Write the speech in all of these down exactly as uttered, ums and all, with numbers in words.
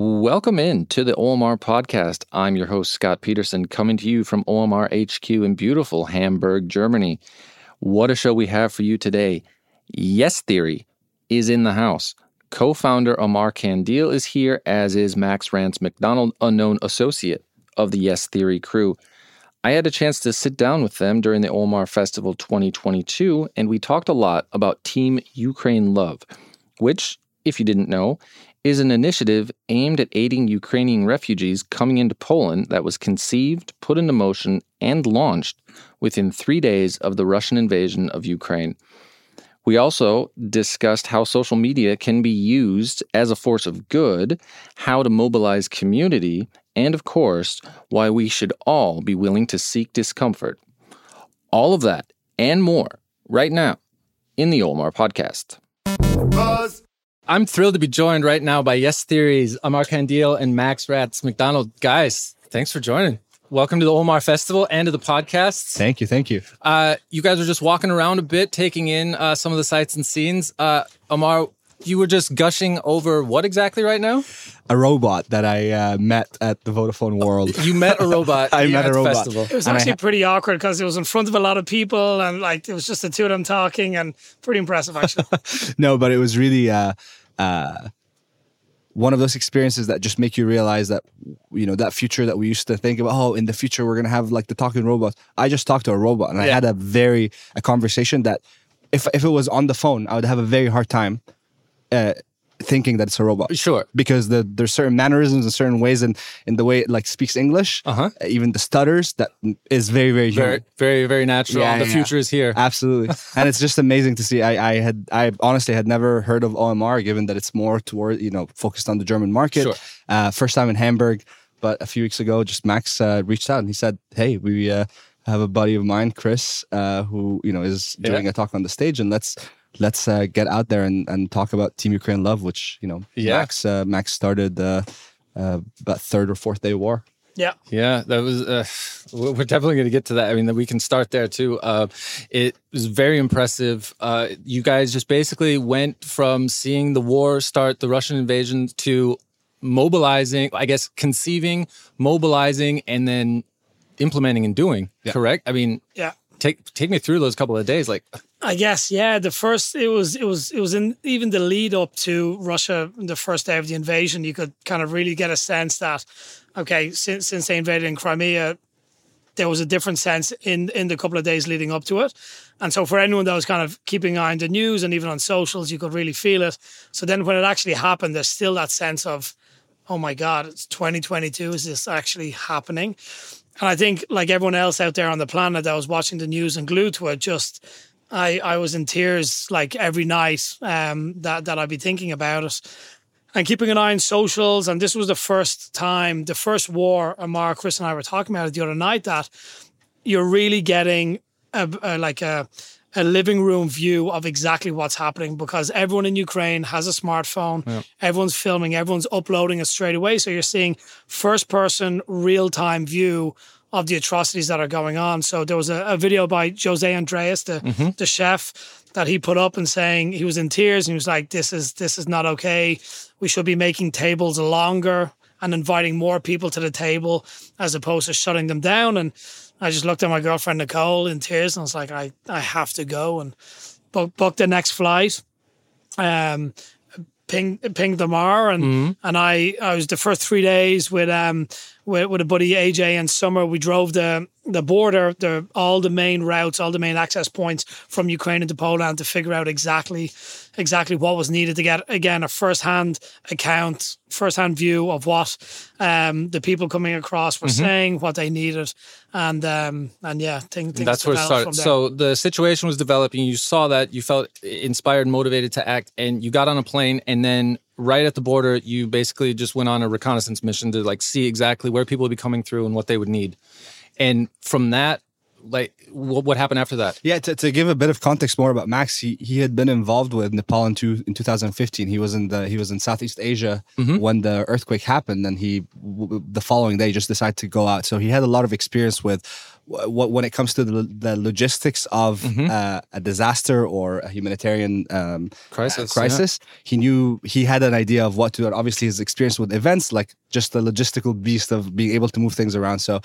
Welcome in to the O M R Podcast. I'm your host, Scott Peterson, coming to you from O M R H Q in beautiful Hamburg, Germany. What a show we have for you today. Yes Theory is in the house. Co-founder Ammar Kandil is here, as is Max Rantz-McDonald, unknown associate of the Yes Theory crew. I had a chance to sit down with them during the O M R Festival twenty twenty-two, and we talked a lot about Team Ukraine Love, which, if you didn't know, is an initiative aimed at aiding Ukrainian refugees coming into Poland that was conceived, put into motion, and launched within three days of the Russian invasion of Ukraine. We also discussed how social media can be used as a force of good, how to mobilize community, and of course, why we should all be willing to seek discomfort. All of that and more right now in the O M R Podcast. Buzz. I'm thrilled to be joined right now by Yes Theory's Ammar Kandil and Max Rantz-McDonald. Guys, thanks for joining. Welcome to the O M R Festival and to the podcast. Thank you, thank you. Uh, you guys were just walking around a bit, taking in uh, some of the sights and scenes. Uh, Ammar, you were just gushing over what exactly right now? A robot that I uh, met at the Vodafone World. You met a robot? I met a robot. Festival. It was and actually ha- pretty awkward because it was in front of a lot of people and like it was just the two of them talking and pretty impressive actually. No, but it was really uh, uh, one of those experiences that just make you realize that, you know, that future that we used to think about, oh, in the future we're going to have like the talking robots. I just talked to a robot and yeah. I had a very, a conversation that if if it was on the phone, I would have a very hard time Uh, thinking that it's a robot. Sure. Because the, there's certain mannerisms and certain ways and in, in the way it like speaks English, uh-huh. even the stutters, that is very, very human. Very, very, very natural. Yeah, the yeah. future is here. Absolutely. And it's just amazing to see. I, I had, I honestly had never heard of O M R, given that it's more toward, you know, focused on the German market. Sure. Uh, first time in Hamburg, but a few weeks ago, just Max uh, reached out and he said, hey, we uh, have a buddy of mine, Chris, uh, who, you know, is doing yeah. a talk on the stage and let's Let's uh, get out there and, and talk about Team Ukraine Love, which, you know, yeah. Max uh, Max started uh, uh, about third or fourth day of war. Yeah. Yeah, that was, uh, we're definitely going to get to that. I mean, we can start there too. Uh, it was very impressive. Uh, you guys just basically went from seeing the war start, the Russian invasion, to mobilizing, I guess, conceiving, mobilizing, and then implementing and doing, yeah. correct? I mean, yeah. Take take me through those couple of days, like. I guess, yeah. The first, it was, it was, it was in even the lead up to Russia, the first day of the invasion. You could kind of really get a sense that, okay, since since they invaded in Crimea, there was a different sense in in the couple of days leading up to it. And so for anyone that was kind of keeping an eye on the news and even on socials, you could really feel it. So then when it actually happened, there's still that sense of, oh my God, it's twenty twenty-two. Is this actually happening? And I think, like everyone else out there on the planet that was watching the news and glued to it, just I, I was in tears like every night um, that, that I'd be thinking about it. And keeping an eye on socials, and this was the first time, the first war, Ammar, Chris and I were talking about it the other night, that you're really getting a, a, like a, a living room view of exactly what's happening because everyone in Ukraine has a smartphone, yeah. everyone's filming, everyone's uploading it straight away. So you're seeing first-person, real-time view of the atrocities that are going on. So there was a, a video by José Andrés, the, mm-hmm. the chef, that he put up and saying he was in tears and he was like, this is this is not okay. We should be making tables longer and inviting more people to the table as opposed to shutting them down. And I just looked at my girlfriend, Nicole, in tears and I was like, I, I have to go and book, book the next flight. Um, ping, ping them are. And, mm-hmm. and I, I was the first three days with, um, with, with a buddy, A J and Summer. We drove the, the border, the, all the main routes, all the main access points from Ukraine into Poland to figure out exactly, exactly what was needed to get, again, a first-hand account, first-hand view of what um, the people coming across were mm-hmm. saying, what they needed, and um, and yeah, things, things that's where it started. So the situation was developing. You saw that, you felt inspired, motivated to act, and you got on a plane, and then right at the border, you basically just went on a reconnaissance mission to like see exactly where people would be coming through and what they would need. And from that, like what, what happened after that? Yeah, to, to give a bit of context more about Max, he, he had been involved with Nepal in, two, in two thousand fifteen. He was in the he was in Southeast Asia mm-hmm. when the earthquake happened, and he w- the following day just decided to go out. So he had a lot of experience with w- when it comes to the, the logistics of mm-hmm. uh, a disaster or a humanitarian um, crisis. Uh, crisis. Yeah. He knew he had an idea of what to do. And obviously, his experience with events, like just the logistical beast of being able to move things around. So,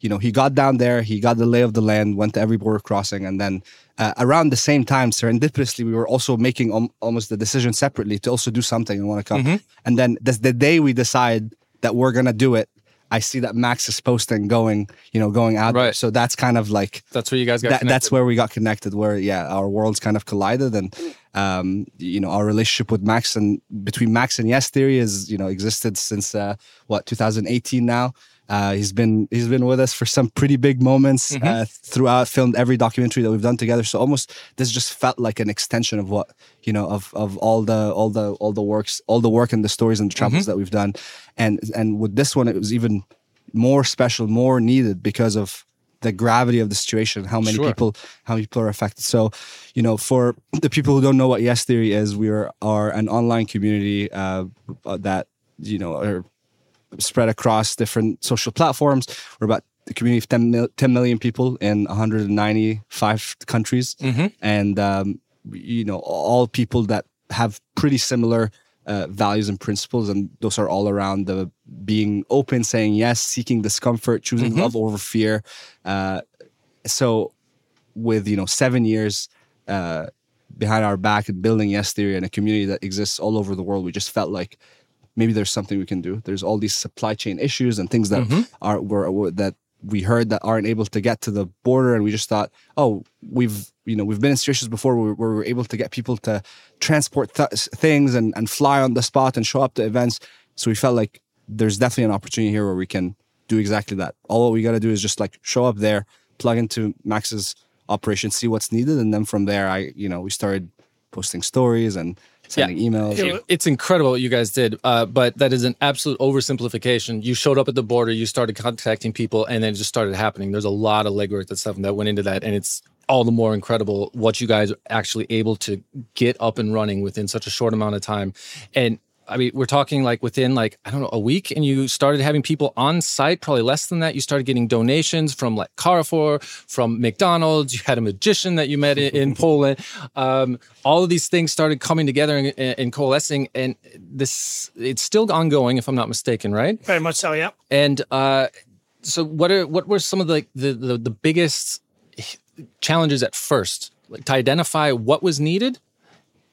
you know, he got down there, he got the lay of the land, went to every border crossing. And then uh, around the same time, serendipitously, we were also making om- almost the decision separately to also do something and want to come. Mm-hmm. And then this, the day we decide that we're going to do it, I see that Max is posting going, you know, going out. Right. So that's kind of like... That's where you guys got that, connected. That's where we got connected, where, yeah, our worlds kind of collided. And, um, you know, our relationship with Max and between Max and Yes Theory is, you know, existed since, uh, what, two thousand eighteen now. Uh, he's been he's been with us for some pretty big moments mm-hmm. uh, throughout, filmed every documentary that we've done together. So almost this just felt like an extension of what, you know, of of all the all the all the works, all the work and the stories and the travels mm-hmm. that we've done. And and with this one, it was even more special, more needed because of the gravity of the situation, how many sure. people, how many people are affected. So, you know, for the people who don't know what Yes Theory is, we are, are an online community uh, that, you know, are spread across different social platforms. We're about a community of ten million people in one hundred ninety-five countries. Mm-hmm. And, um, you know, all people that have pretty similar uh, values and principles. And those are all around the being open, saying yes, seeking discomfort, choosing mm-hmm. love over fear. Uh, so with, you know, seven years uh, behind our back and building Yes Theory and a community that exists all over the world, we just felt like, maybe there's something we can do. There's all these supply chain issues and things that mm-hmm. are were, were that we heard that aren't able to get to the border, and we just thought, oh, we've you know we've been in situations before where, where we were able to get people to transport th- things and, and fly on the spot and show up to events. So we felt like there's definitely an opportunity here where we can do exactly that. All we got to do is just like show up there, plug into Max's operation, see what's needed, and then from there, I you know we started posting stories and sending yeah. emails. It, it's incredible what you guys did, uh, but that is an absolute oversimplification. You showed up at the border, you started contacting people, and then it just started happening. There's a lot of legwork and stuff that went into that, and it's all the more incredible what you guys are actually able to get up and running within such a short amount of time. And I mean, we're talking like within like, I don't know, a week, and you started having people on site, probably less than that. You started getting donations from like Carrefour, from McDonald's. You had a magician that you met in, in Poland. Um, all of these things started coming together and, and coalescing. And this, it's still ongoing, if I'm not mistaken, right? Very much so, yeah. And uh, so what are what were some of the, like, the, the, the biggest challenges at first? Like to identify what was needed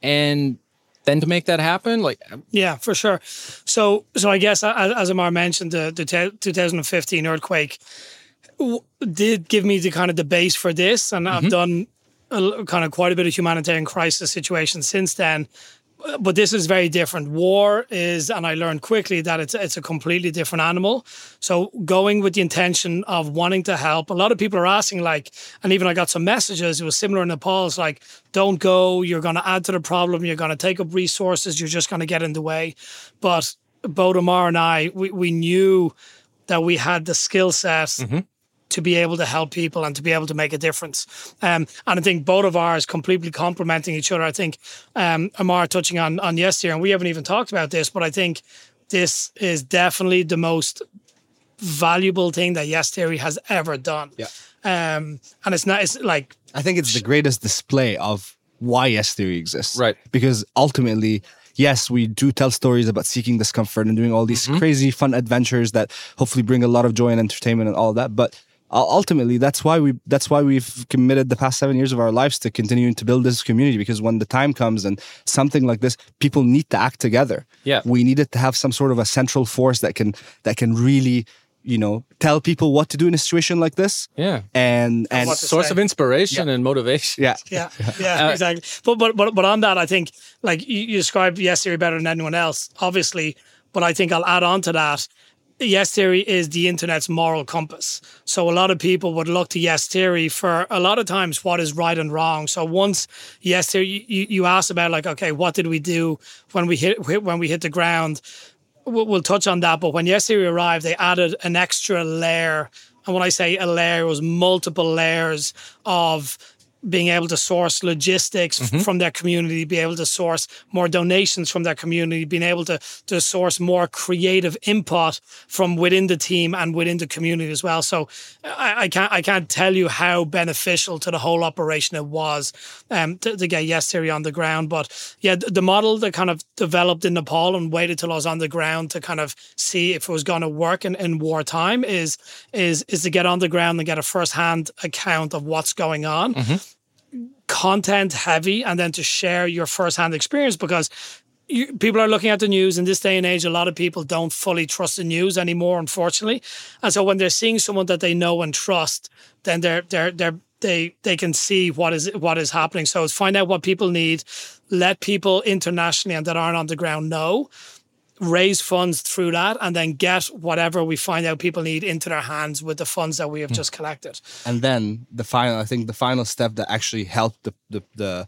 and... then to make that happen? like Yeah, for sure. So so I guess, as, as Ammar mentioned, the, the te- twenty fifteen earthquake w- did give me the kind of the base for this. And mm-hmm. I've done a, kind of quite a bit of humanitarian crisis situations since then. But this is very different. War is, and I learned quickly that it's it's a completely different animal. So going with the intention of wanting to help, a lot of people are asking like, and even I got some messages, it was similar in Nepal, it's like, don't go, you're going to add to the problem, you're going to take up resources, you're just going to get in the way. But both Ammar and I, we, we knew that we had the skill set mm-hmm. to be able to help people and to be able to make a difference. Um, and I think both of ours completely complementing each other. I think um, Ammar touching on, on yesterday, and we haven't even talked about this, but I think this is definitely the most valuable thing that Yes Theory has ever done. Yeah. Um, and it's not, it's like... I think it's the greatest display of why Yes Theory exists. Right. Because ultimately... yes, we do tell stories about seeking discomfort and doing all these mm-hmm. crazy fun adventures that hopefully bring a lot of joy and entertainment and all that. But ultimately, that's why we that's why we've committed the past seven years of our lives to continuing to build this community, because when the time comes and something like this, people need to act together. Yeah, we needed to have some sort of a central force that can that can really, you know, tell people what to do in a situation like this. Yeah, and and, and source of inspiration yeah. and motivation. Yeah, yeah, yeah, yeah uh, exactly. But but but but on that, I think like you, you described Yes Theory better than anyone else, obviously. But I think I'll add on to that. Yes Theory is the internet's moral compass. So a lot of people would look to Yes Theory for a lot of times what is right and wrong. So once Yes Theory, you, you asked about like, okay, what did we do when we hit when we hit the ground? We'll touch on that, but when Yes Theory arrived, they added an extra layer And when I say a layer, it was multiple layers of being able to source logistics mm-hmm. from their community, be able to source more donations from their community, being able to, to source more creative input from within the team and within the community as well. So I, I can't I can't tell you how beneficial to the whole operation it was um, to, to get Yes Theory on the ground. But yeah, the, the model that kind of developed in Nepal and waited till I was on the ground to kind of see if it was going to work in, in wartime is, is, is to get on the ground and get a first-hand account of what's going on. Mm-hmm. Content heavy, and then to share your first-hand experience, because you, people are looking at the news in this day and age. A lot of people don't fully trust the news anymore, unfortunately. And so when they're seeing someone that they know and trust, then they're they're they're they they can see what is what is happening. So it's find out what people need, let people internationally and that aren't on the ground know, raise funds through that, and then get whatever we find out people need into their hands with the funds that we have just collected. And then the final, I think the final step that actually helped the the the,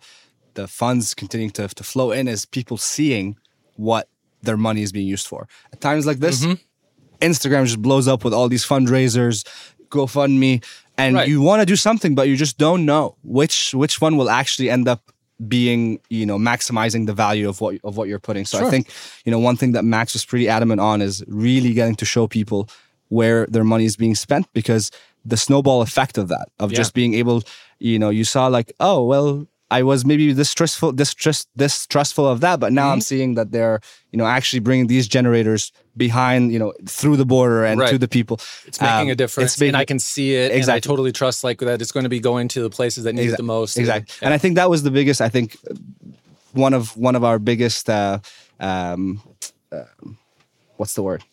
the funds continuing to, to flow in is people seeing what their money is being used for. At times like this, mm-hmm. Instagram just blows up with all these fundraisers, GoFundMe, and right. you want to do something, but you just don't know which which one will actually end up being, you know, maximizing the value of what of what you're putting. So sure. I think, you know, one thing that Max was pretty adamant on is really getting to show people where their money is being spent, because the snowball effect of that, of yeah. just being able, you know, you saw like, oh, well, I was maybe distrustful, distrust, distrustful of that, but now mm-hmm. I'm seeing that they're, you know, actually bringing these generators behind, you know, through the border and right. to the people. It's making um, a difference, it's making, and I can see it, exactly. and I totally trust like that it's going to be going to the places that need exactly. it the most. Exactly, and, yeah. and I think that was the biggest. I think one of one of our biggest. Uh, um, uh, What's the word?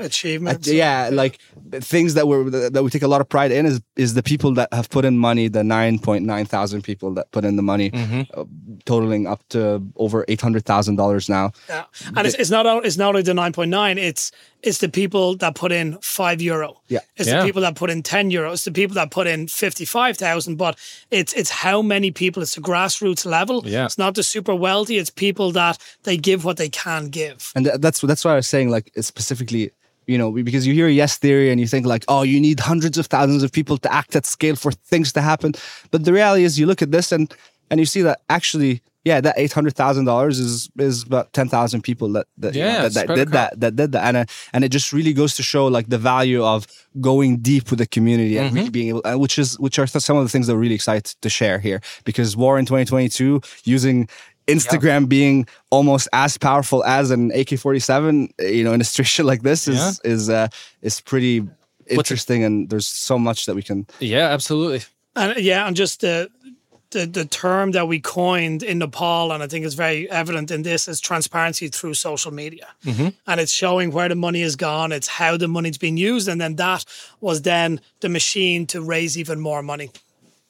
Achievements. Yeah, like things that we that we take a lot of pride in is is the people that have put in money, the nine point nine thousand people that put in the money, mm-hmm. uh, totaling up to over eight hundred thousand dollars now. Yeah, and it's, it's not it's not only the nine point nine, it's it's the people that put in five euro. Yeah, it's yeah. the people that put in ten euro. It's the people that put in fifty-five thousand. But it's it's how many people. It's the grassroots level. Yeah. It's not the super wealthy. It's people that they give what they can give. And th- that's that's why I was saying, like, specifically, you know, because you hear Yes Theory and you think like, oh, you need hundreds of thousands of people to act at scale for things to happen. But the reality is you look at this and and you see that actually, yeah, that eight hundred thousand dollars is is about ten thousand people that that, yeah, you know, that, that did that, that did that. And, uh, and it just really goes to show like the value of going deep with the community mm-hmm. and really being able, uh, which is which are some of the things that we're really excited to share here, because war in twenty twenty-two, using Instagram yeah. being almost as powerful as an A K forty-seven, you know, in a situation like this is yeah. is uh, is pretty interesting, the, and there's so much that we can. Yeah, absolutely. And yeah, and just the, the the term that we coined in Nepal, and I think it's very evident in this, is transparency through social media, mm-hmm. and it's showing where the money has gone, it's how the money's been used, and then that was then the machine to raise even more money.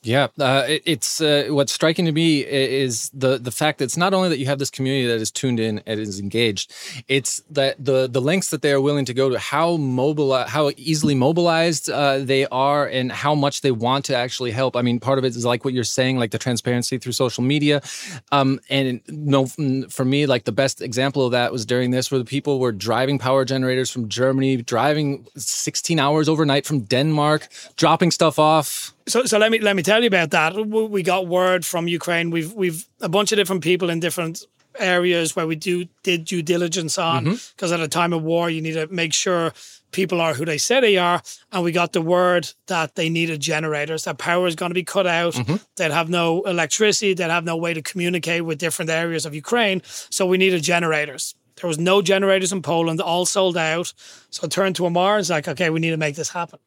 Yeah, uh, it, it's uh, what's striking to me is the the fact that it's not only that you have this community that is tuned in and is engaged, it's that the the lengths that they are willing to go to, how mobile, how easily mobilized uh, they are, and how much they want to actually help. I mean, part of it is like what you're saying, like the transparency through social media. Um, and no, for me, like the best example of that was during this, where the people were driving power generators from Germany, driving sixteen hours overnight from Denmark, dropping stuff off. So, so let me let me tell you about that. We got word from Ukraine. We've we've a bunch of different people in different areas where we do did due diligence on, because mm-hmm. at a time of war, you need to make sure people are who they say they are. And we got the word that they needed generators, that power is going to be cut out. Mm-hmm. They'd have no electricity. They'd have no way to communicate with different areas of Ukraine. So we needed generators. There was no generators in Poland, all sold out. So I turned to Ammar and was like, okay, we need to make this happen.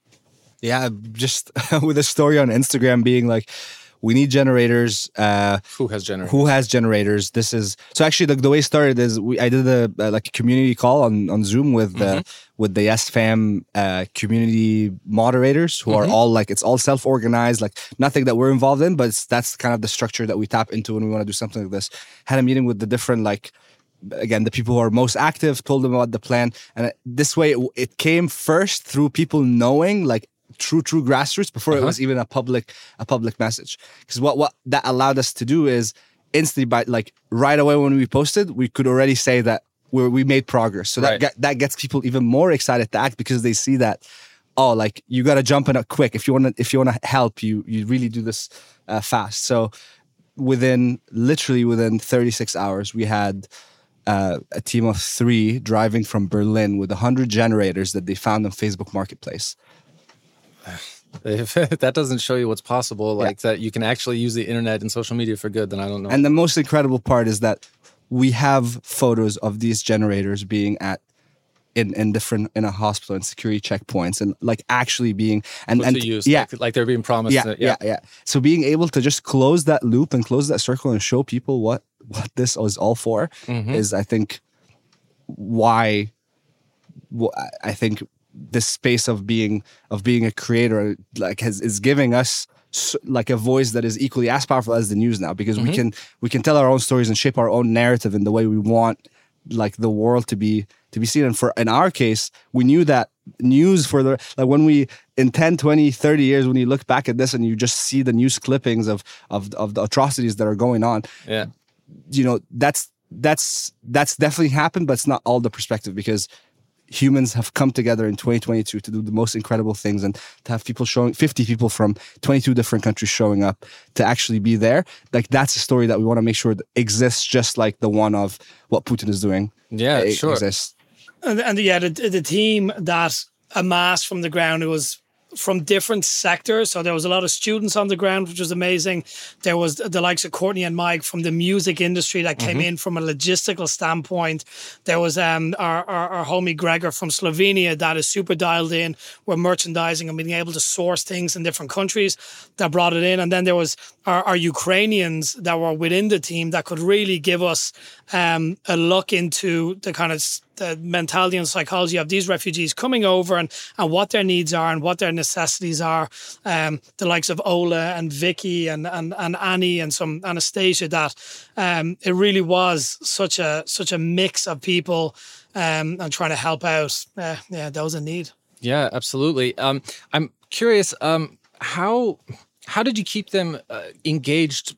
Yeah, just with a story on Instagram being like, we need generators. Uh, who has generators? Who has generators? This is so. Actually, the, the way it started is we, I did a, a like a community call on, on Zoom with mm-hmm. uh, with the Yes Fam uh, community moderators who mm-hmm. are all like, it's all self organized, like nothing that we're involved in, but it's, that's kind of the structure that we tap into when we want to do something like this. Had a meeting with the different like. Again, the people who are most active, told them about the plan. And this way, it, it came first through people knowing, like true, true grassroots, before uh-huh. it was even a public a public message. Because what, what that allowed us to do is instantly, by like right away when we posted, we could already say that we're, we made progress. So that, right. get, that gets people even more excited to act, because they see that oh, like you got to jump in it quick. If you want to, if you want to help, you you really do this uh, fast. So within literally within thirty-six hours, we had uh, a team of three driving from Berlin with one hundred generators that they found on Facebook Marketplace. If that doesn't show you what's possible, like yeah. that you can actually use the internet and social media for good, then I don't know. And the most incredible part is that we have photos of these generators being at in, in different in a hospital and security checkpoints and like actually being and, and use, yeah, like, like they're being promised. Yeah, yeah, yeah, yeah. So being able to just close that loop and close that circle and show people what what this is all for mm-hmm. is, I think, why I think. This space of being of being a creator like has is giving us like a voice that is equally as powerful as the news now, because mm-hmm. we can we can tell our own stories and shape our own narrative in the way we want, like the world to be to be seen. And for in our case, we knew that news for the like when we in ten, twenty, thirty years, when you look back at this and you just see the news clippings of of of the atrocities that are going on, yeah, you know that's that's that's definitely happened, but it's not all the perspective, because humans have come together in twenty twenty-two to do the most incredible things, and to have people showing, fifty people from twenty-two different countries showing up to actually be there. Like, that's a story that we want to make sure that exists, just like the one of what Putin is doing. Yeah, it sure. exists. And, and yeah, the, the team that amassed from the ground, it was from different sectors. So there was a lot of students on the ground, which was amazing. There was the likes of Courtney and Mike from the music industry that came mm-hmm. in from a logistical standpoint. There was um, our, our, our homie Gregor from Slovenia that is super dialed in with merchandising and being able to source things in different countries that brought it in. And then there was our, our Ukrainians that were within the team that could really give us um, a look into the kind of the mentality and psychology of these refugees coming over, and, and what their needs are and what their necessities are. Um, the likes of Ola and Vicky and, and, and Annie and some Anastasia, that um, it really was such a such a mix of people um, and trying to help out. Uh, yeah, that was a need. Yeah, absolutely. Um, I'm curious, um, how how did you keep them uh, engaged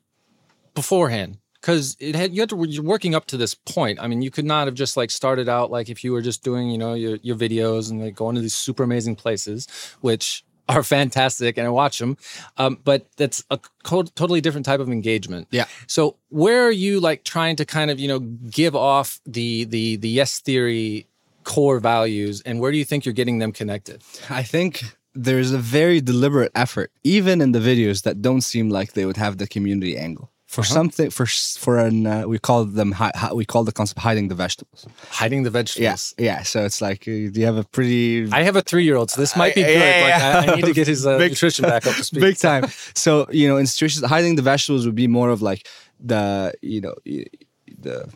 beforehand? Because it had you had to you're working up to this point. I mean, you could not have just like started out like if you were just doing, you know, your, your videos and like going to these super amazing places, which are fantastic, and I watch them. Um, but that's a co- totally different type of engagement. Yeah. So where are you like trying to kind of, you know, give off the the the Yes Theory core values, and where do you think you're getting them connected? I think there's a very deliberate effort, even in the videos that don't seem like they would have the community angle. For uh-huh. something, for for an uh, we call them hi, hi, we call the concept hiding the vegetables. Hiding the vegetables. Yeah, yeah. So it's like you have a pretty. I have a three-year-old, so this might be uh, good. Yeah, like, yeah. I, I need to get his uh, big, nutrition back up to speed. Big time. So you know, in situations, hiding the vegetables would be more of like the you know the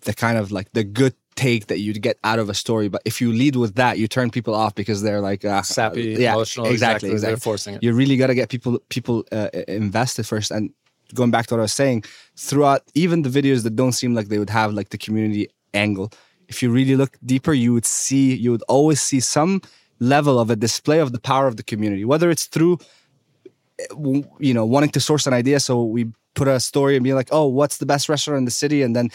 the kind of like the good take that you'd get out of a story, but if you lead with that, you turn people off because they're like uh, sappy, uh, yeah, emotional. Exactly, exactly. exactly. They're forcing it. You really got to get people people uh, invested first. And going back to what I was saying, throughout even the videos that don't seem like they would have like the community angle, if you really look deeper, you would see, you would always see some level of a display of the power of the community, whether it's through, you know, wanting to source an idea. So we put a story and be like, oh, what's the best restaurant in the city? And then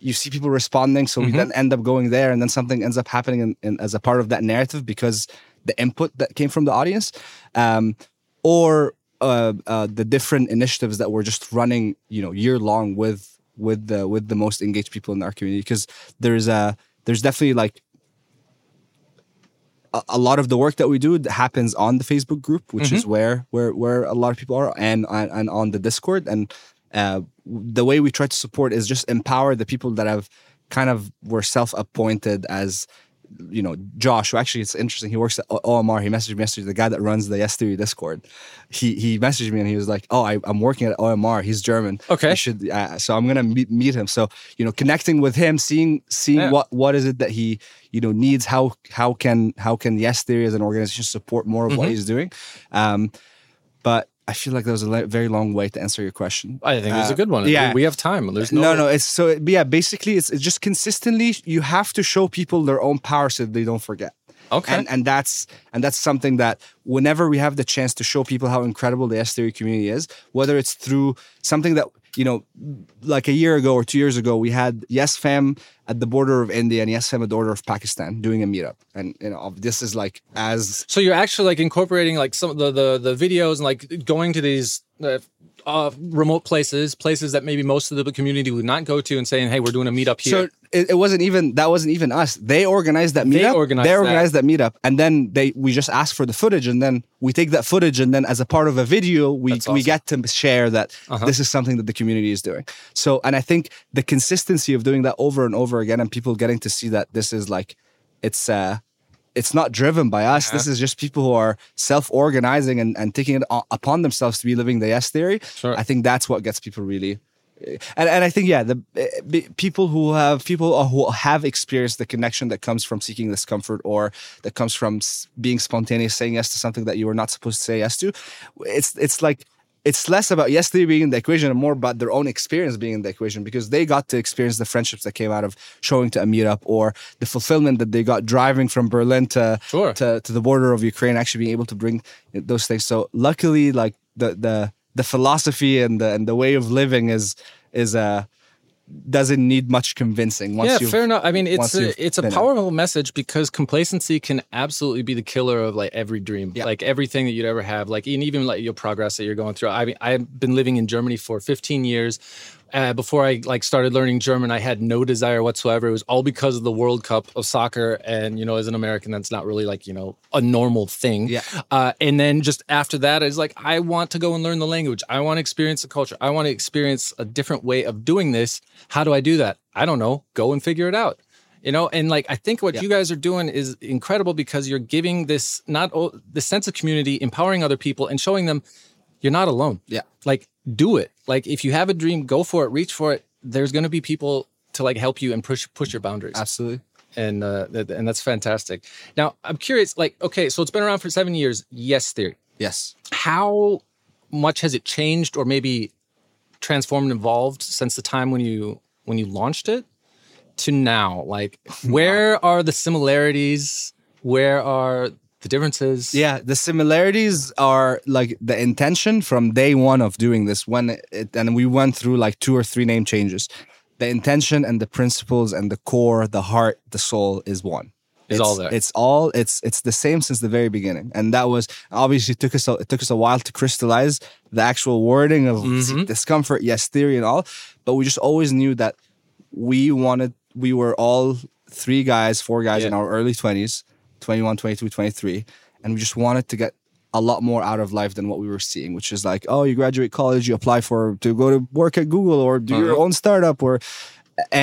you see people responding. So mm-hmm. we then end up going there, and then something ends up happening in, in, as a part of that narrative because the input that came from the audience. Um, or... Uh, uh, the different initiatives that we're just running, you know, year long with with the with the most engaged people in our community, because there's a there's definitely like a, a lot of the work that we do that happens on the Facebook group, which mm-hmm. is where where where a lot of people are, and and, and on the Discord. And uh, the way we try to support is just empower the people that have kind of were self-appointed as. You know, Josh, who actually, it's interesting, he works at O M R. He messaged me yesterday, the guy that runs the Yes Theory Discord. He he messaged me and he was like, oh, I, I'm working at O M R. He's German. Okay. I should, uh, so I'm going to meet, meet him. So, you know, connecting with him, seeing seeing yeah. what what is it that he, you know, needs, how how can how can Yes Theory as an organization support more of mm-hmm. what he's doing. Um, but I feel like that was a le- very long way to answer your question. I think uh, it was a good one. Yeah. We have time. There's no, no, no. It's so, it, yeah, basically it's, it's just consistently, you have to show people their own power so they don't forget. Okay. And, and that's, and that's something that whenever we have the chance to show people how incredible the S Theory community is, whether it's through something that you know, like a year ago or two years ago, we had Yes Fam at the border of India and Yes Fam at the border of Pakistan doing a meetup. And, you know, this is like as... So you're actually like incorporating like some of the, the, the videos and like going to these uh, uh, remote places, places that maybe most of the community would not go to and saying, hey, we're doing a meetup here. So it, it wasn't even, that wasn't even us. They organized that meetup. They organized, they organized that. that meetup. And then they we just asked for the footage and then we take that footage and then as a part of a video, we, awesome. we get to share that uh-huh. this is something that the community is doing. So, and I think the consistency of doing that over and over again and people getting to see that this is like, it's uh, it's not driven by us. Yeah. This is just people who are self-organizing and, and taking it upon themselves to be living the Yes Theory. Sure. I think that's what gets people really... And and I think, yeah, the people who have people who have experienced the connection that comes from seeking this comfort or that comes from being spontaneous, saying yes to something that you were not supposed to say yes to, it's it's like, it's less about Yes Theory being in the equation and more about their own experience being in the equation because they got to experience the friendships that came out of showing to a meetup or the fulfillment that they got driving from Berlin to, sure. to, to the border of Ukraine, actually being able to bring those things. So luckily, like, the... the The philosophy and the and the way of living is is uh, doesn't need much convincing. Once yeah, fair enough. I mean, it's a, it's a powerful message because complacency can absolutely be the killer of like every dream, yeah. like everything that you'd ever have, like and even like your progress that you're going through. I mean, I've been living in Germany for fifteen years. Uh, before I like started learning German, I had no desire whatsoever. It was all because of the World Cup of soccer. And, you know, as an American, that's not really like, you know, a normal thing. Yeah. Uh, and then just after that, I was like, I want to go and learn the language. I want to experience the culture. I want to experience a different way of doing this. How do I do that? I don't know. Go and figure it out. You know, and like, I think what yeah. you guys are doing is incredible because you're giving this, not the sense of community, empowering other people and showing them you're not alone. Yeah. Like, do it. Like, if you have a dream, go for it, reach for it. There's going to be people to like help you and push push your boundaries. Absolutely. And uh, th- and that's fantastic. Now, I'm curious, like, okay, so it's been around for seven years. Yes Theory. Yes. How much has it changed or maybe transformed and evolved since the time when you when you launched it to now? Like, where are the similarities? Where are... the differences? Yeah, the similarities are like the intention from day one of doing this when it, and we went through like two or three name changes. The intention and the principles and the core, the heart, the soul is one. It's, it's all there. It's all, it's it's the same since the very beginning. And that was, obviously it took us a, it took us a while to crystallize the actual wording of mm-hmm. discomfort, Yes Theory and all. But we just always knew that we wanted, we were all three guys, four guys yeah. in our early twenties. twenty-one, twenty-two, twenty-three. And we just wanted to get a lot more out of life than what we were seeing, which is like, oh, you graduate college, you apply for, to go to work at Google or do uh-huh. your own startup or,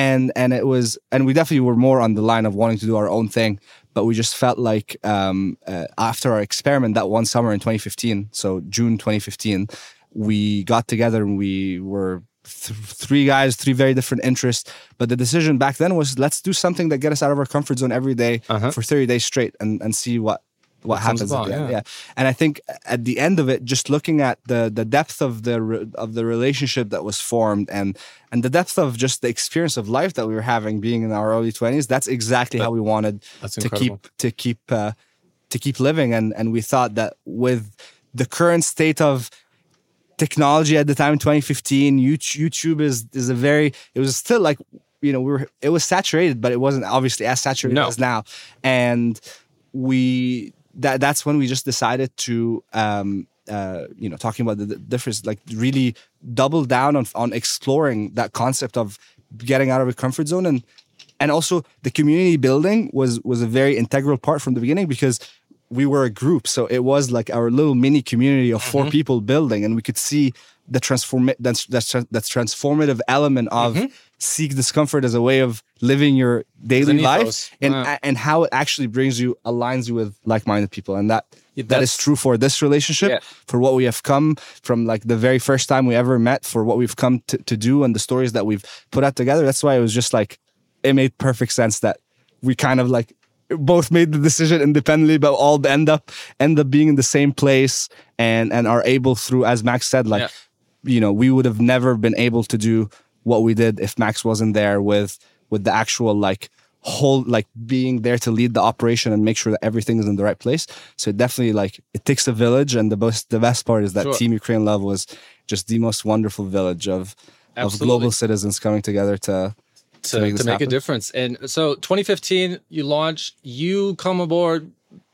and, and it was, and we definitely were more on the line of wanting to do our own thing, but we just felt like um, uh, after our experiment that one summer in twenty fifteen, so June twenty fifteen, we got together and we were Th- three guys, three very different interests. But the decision back then was, let's do something that get us out of our comfort zone every day uh-huh. for thirty days straight and, and see what, what happens. About, yeah. yeah. And I think at the end of it, just looking at the the depth of the re- of the relationship that was formed and and the depth of just the experience of life that we were having being in our early twenties, that's exactly that, how we wanted to keep, to, keep, uh, to keep living. And, and we thought that with the current state of technology at the time, twenty fifteen, YouTube is is a very, it was still like, you know, we were, it was saturated, but it wasn't obviously as saturated no. as now. And we, that that's when we just decided to, um, uh, you know, talking about the, the difference, like really double down on on exploring that concept of getting out of a comfort zone. And and also the community building was was a very integral part from the beginning because we were a group. So it was like our little mini community of four mm-hmm. people building, and we could see the transform that's that's that's transformative element of mm-hmm. seek discomfort as a way of living your daily life and wow. and how it actually brings you, aligns you with like-minded people. And that yeah, that is true for this relationship, yeah. for what we have come from, like the very first time we ever met, for what we've come to, to do and the stories that we've put out together. That's why it was just like, it made perfect sense that we kind of like both made the decision independently, but all end up end up being in the same place and and are able through, as Max said, like, yeah. you know, we would have never been able to do what we did if Max wasn't there with with the actual like hold, like being there to lead the operation and make sure that everything is in the right place. So definitely, like, it takes a village, and the best the best part is that sure. Team Ukraine Love was just the most wonderful village of Absolutely. of global citizens coming together to to, to make, to make a difference. And so twenty fifteen, you launched, you come aboard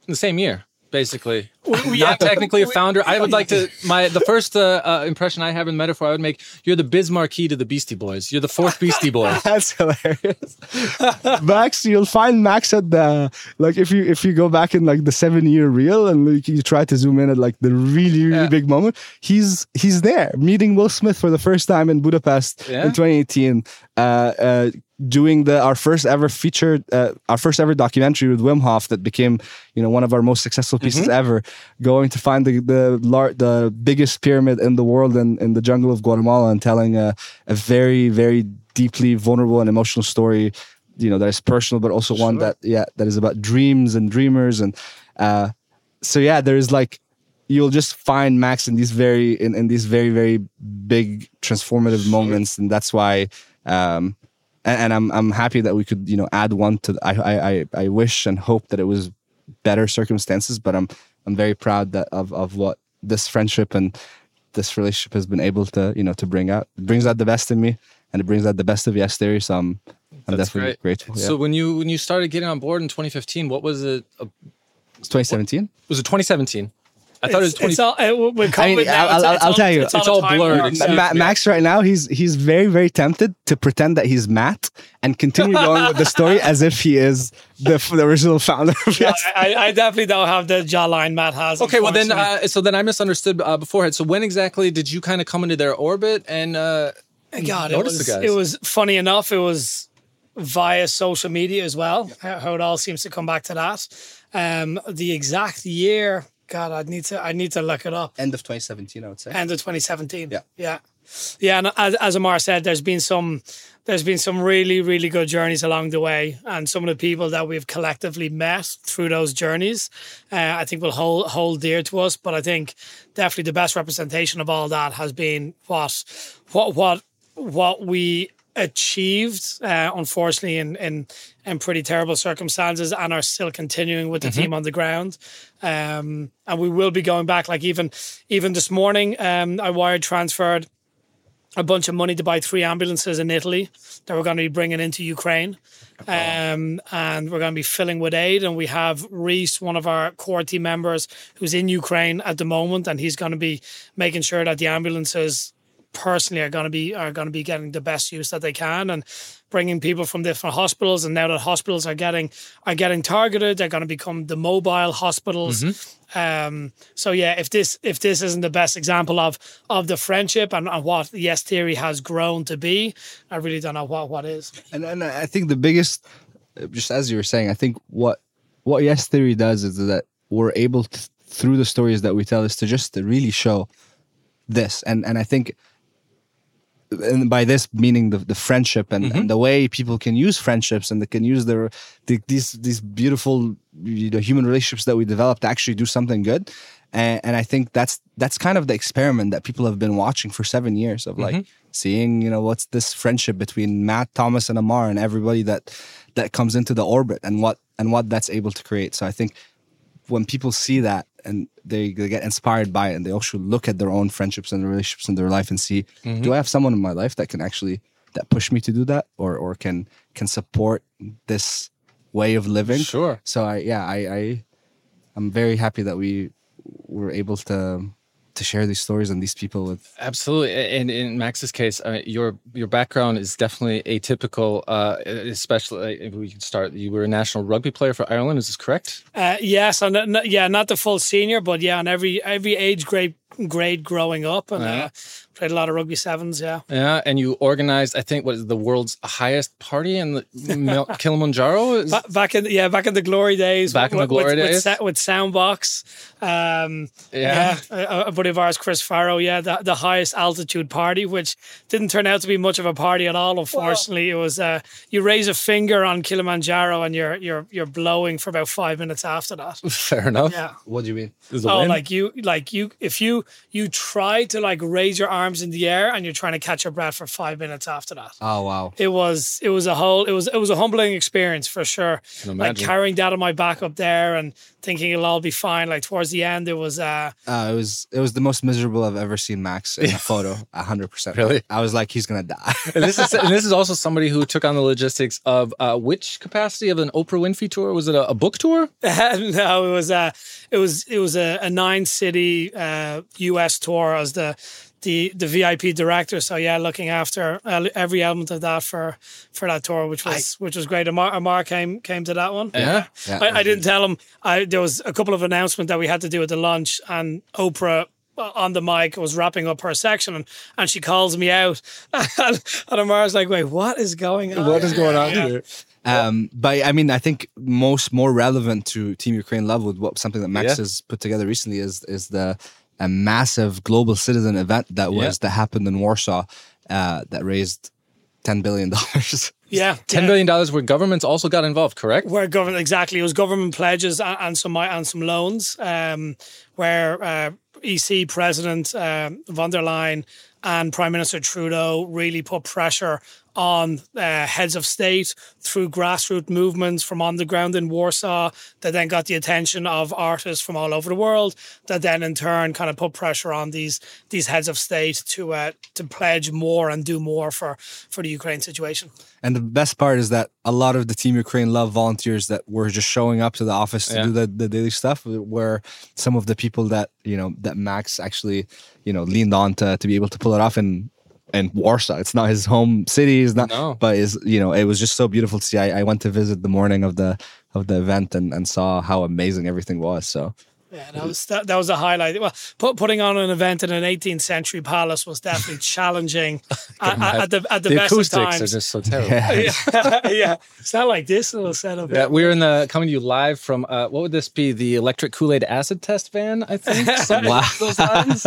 the same year, basically. Well, yeah. Not technically a founder. I would like to, my the first uh, uh, impression I have in metaphor I would make, you're the Biz Marquee to the Beastie Boys. You're the fourth Beastie Boy. That's hilarious. Max, you'll find Max at the, like if you if you go back in like the seven year reel and like, you try to zoom in at like the really, really yeah. big moment, he's he's there meeting Will Smith for the first time in Budapest yeah. in twenty eighteen. Uh, uh, doing the our first ever featured, uh, our first ever documentary with Wim Hof that became, you know, one of our most successful pieces mm-hmm. ever. Going to find the the, lar- the biggest pyramid in the world in, in the jungle of Guatemala and telling a, a very, very deeply vulnerable and emotional story, you know, that is personal, but also sure. one that, yeah, that is about dreams and dreamers. And uh, so, yeah, there is like, you'll just find Max in these very, in, in these very, very big transformative sure. moments. And that's why, um, and, and I'm I'm happy that we could, you know, add one to, the, I, I, I wish and hope that it was better circumstances, but I'm, I'm very proud that of, of what this friendship and this relationship has been able to, you know, to bring out. It brings out the best in me, and it brings out the best of Yes Theory. So I'm, I'm That's definitely great. grateful. Yeah. So when you when you started getting on board in twenty fifteen, what was it? Uh, twenty seventeen? What, was it twenty seventeen? I thought it's, it was twenty. twenty- I mean, now, I'll, it's, I'll, it's I'll all, tell you, it's, it's all, all blurred. Exactly. Ma- Max right now, he's he's very very tempted to pretend that he's Matt and continue going with the story as if he is the, the original founder. Of yeah, I, I definitely don't have the jawline Matt has. Okay, well then, uh, so then I misunderstood uh, beforehand. So when exactly did you kind of come into their orbit and uh, God, it was it was funny enough. It was via social media as well. Yeah. How it all seems to come back to that. Um, the exact year. God, I'd need to. I need to look it up. End of twenty seventeen, I would say. End of twenty seventeen. Yeah, yeah, yeah. And as, as Ammar said, there's been some, there's been some really, really good journeys along the way, and some of the people that we've collectively met through those journeys, uh, I think will hold hold dear to us. But I think definitely the best representation of all that has been what, what, what, what we achieved, uh, unfortunately, in in in pretty terrible circumstances, and are still continuing with the mm-hmm. team on the ground. Um, and we will be going back. Like even even this morning, um, I wired transferred a bunch of money to buy three ambulances in Italy that we're going to be bringing into Ukraine. Um, and we're going to be filling with aid. And we have Reese, one of our core team members, who's in Ukraine at the moment, and he's going to be making sure that the ambulances personally are going to be are going to be getting the best use that they can, and bringing people from different hospitals. And now that hospitals are getting are getting targeted, they're going to become the mobile hospitals. Mm-hmm. Um, so yeah, if this if this isn't the best example of of the friendship and, and what Yes Theory has grown to be, I really don't know what what is. And and I think the biggest, just as you were saying, I think what what Yes Theory does is that we're able to, through the stories that we tell, is to just to really show this. And and I think. And by this meaning the, the friendship and, mm-hmm. and the way people can use friendships, and they can use their the, these these beautiful, you know, human relationships that we develop to actually do something good. And, and I think that's that's kind of the experiment that people have been watching for seven years of like mm-hmm. seeing, you know, what's this friendship between Matt, Thomas, and Ammar, and everybody that that comes into the orbit, and what and what that's able to create. So I think when people see that, and they, they get inspired by it, and they also look at their own friendships and relationships in their life and see, mm-hmm. do I have someone in my life that can actually, that push me to do that, or or can can support this way of living? Sure. So I yeah I, I I'm very happy that we were able to to share these stories and these people with. Absolutely. And in Max's case, I mean, your your background is definitely atypical, uh, especially if we can start, you were a national rugby player for Ireland, is this correct? Uh, yes, and no, yeah, not the full senior, but yeah, on every every age grade grade growing up, and yeah. uh, played a lot of rugby sevens, yeah. Yeah, and you organized, I think, what is the world's highest party in the Kilimanjaro? Is... Ba- back in yeah, back in the glory days. Back in the glory with, days with, with Soundbox. Um, yeah, yeah a, a buddy of ours, Chris Farrow. Yeah, the, the highest altitude party, which didn't turn out to be much of a party at all. Unfortunately, wow. It was uh, you raise a finger on Kilimanjaro and you're you're you're blowing for about five minutes after that. Fair enough. Yeah. What do you mean? It was a oh, win? like you like you if you. do, you try to like raise your arms in the air and you're trying to catch your breath for five minutes after that. Oh, wow. It was, it was a whole, it was, it was a humbling experience for sure. Like carrying that on my back up there and thinking it'll all be fine. Like towards the end, it was, uh, uh it was, it was the most miserable I've ever seen Max in a photo. A hundred percent. Really? I was like, he's going to die. And this is, and this is also somebody who took on the logistics of, uh, which capacity of an Oprah Winfrey tour? Was it a, a book tour? No, it was a, it was, it was a, a nine city, uh, U S tour as the, the, the V I P director. So yeah, looking after uh, every element of that for, for that tour, which was, I, which was great. Ammar, Ammar came, came to that one. Yeah. yeah. I, I didn't tell him. I, there was a couple of announcements that we had to do at the lunch, and Oprah on the mic was wrapping up her section, and, and she calls me out and, and Ammar's like, wait, what is going on? What is going on yeah. here? Um, but I mean, I think most more relevant to Team Ukraine Love with what something that Max yeah. has put together recently is is the a massive global citizen event that was yeah. that happened in Warsaw uh, that raised ten billion dollars. Yeah, ten yeah. billion dollars where governments also got involved, correct? Where government exactly it was government pledges and, and some and some loans, um, where uh, E C President um, von der Leyen and Prime Minister Trudeau really put pressure on uh, heads of state through grassroots movements from on the ground in Warsaw that then got the attention of artists from all over the world that then in turn kind of put pressure on these these heads of state to uh, to pledge more and do more for, for the Ukraine situation. And the best part is that a lot of the Team Ukraine Love volunteers that were just showing up to the office to yeah. do the, the daily stuff were some of the people that, you know, that Max actually, you know, leaned on to, to be able to pull it off in in Warsaw. It's not his home city, it's not no. but is you know, it was just so beautiful to see. I, I went to visit the morning of the of the event and, and saw how amazing everything was. So yeah, that was that, that was a highlight. Well, put, putting on an event in an eighteenth century palace was definitely challenging at, at, at the at the, the best of times. The acoustics are just so terrible. Yeah, yeah. yeah. It's not like this little setup. Yeah, we're in the coming to you live from uh, what would this be? The electric Kool-Aid acid test van, I think. Wow. Those lines.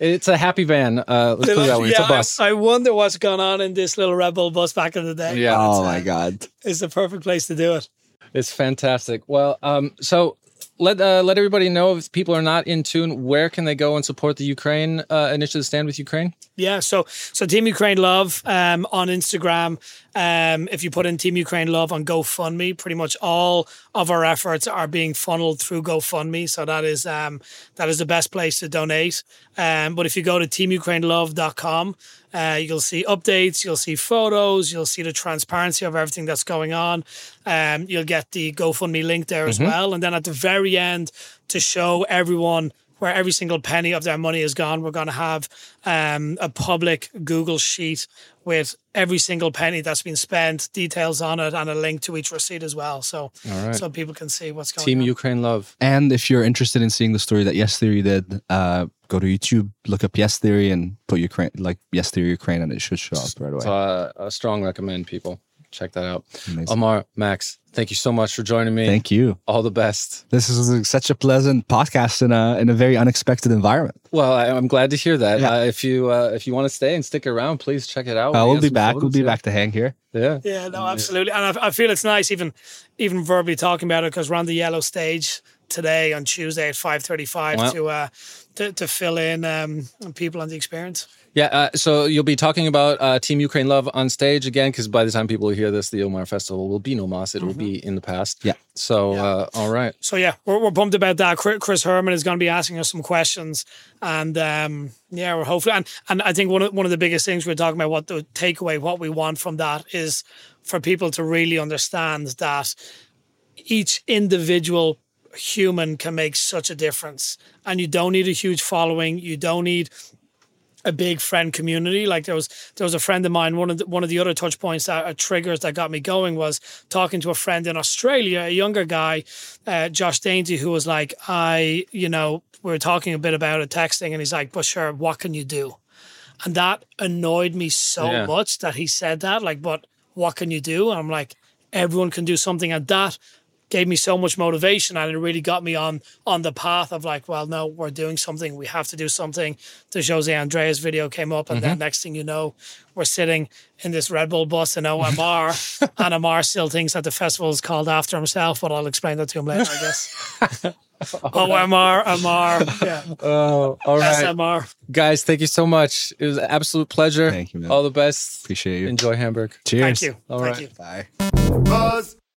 It's a happy van. Uh, let's put it that way. Yeah, it's a bus. I, I wonder what's gone on in this little Red Bull bus back in the day. Yeah. Oh my God. It's the perfect place to do it. It's fantastic. Well, um, so let uh, let everybody know if people are not in tune, where can they go and support the Ukraine uh, initiative Stand With Ukraine? Yeah, so so Team Ukraine Love um, on Instagram. Um, if you put in Team Ukraine Love on GoFundMe, pretty much all of our efforts are being funneled through GoFundMe. So that is um, that is the best place to donate. Um, but if you go to team ukraine love dot com, uh, you'll see updates, you'll see photos, you'll see the transparency of everything that's going on. Um, you'll get the GoFundMe link there as mm-hmm. well. And then at the very end, to show everyone where every single penny of their money is gone, we're going to have um, a public Google sheet with every single penny that's been spent, details on it, and a link to each receipt as well. So, right. so people can see what's going Team on. Team Ukraine Love. And if you're interested in seeing the story that Yes Theory did, uh, go to YouTube, look up Yes Theory, and put Ukraine, like Yes Theory Ukraine, and it should show up right away. So, uh, I strong recommend people check that out. Amazing. Ammar, Max, thank you so much for joining me. Thank you. All the best. This is such a pleasant podcast in a in a very unexpected environment. Well, I, I'm glad to hear that. Yeah. Uh, if you uh, if you want to stay and stick around, please check it out. Uh, we'll be back. Photos, we'll be yeah. back to hang here. Yeah. Yeah. No, absolutely. And I, I feel it's nice, even even verbally talking about it, because we're on the yellow stage today on Tuesday at five thirty-five wow. to uh to, to fill in um people on the experience. Yeah, uh, so you'll be talking about uh, Team Ukraine Love on stage again, because by the time people hear this, the O M R Festival will be no mas. It mm-hmm. will be in the past. Yeah. So, yeah. Uh, all right. So, yeah, we're, we're pumped about that. Chris Herman is going to be asking us some questions. And, um, yeah, we're hopefully... And, and I think one of, one of the biggest things we're talking about, what the takeaway, what we want from that is for people to really understand that each individual human can make such a difference. And you don't need a huge following. You don't need a big friend community. Like there was, there was a friend of mine. One of the, one of the other touch points that uh, triggers that got me going was talking to a friend in Australia, a younger guy, uh, Josh Dainty, who was like, I, you know, we were talking a bit about it, texting, and he's like, but sure, what can you do? And that annoyed me so yeah. much that he said that, like, but what can you do? And I'm like, everyone can do something. And that gave me so much motivation, and it really got me on on the path of like, well, no, we're doing something. We have to do something. The José Andrés video came up, and mm-hmm. then next thing you know, we're sitting in this Red Bull bus in O M R, and Ammar still thinks that the festival is called after himself, but I'll explain that to him later, I guess. O M R, Ammar, yeah. Oh, all right. S M R. Guys, thank you so much. It was an absolute pleasure. Thank you, man. All the best. Appreciate you. Enjoy Hamburg. Cheers. Thank you. All right. Thank you. Bye. Buzz.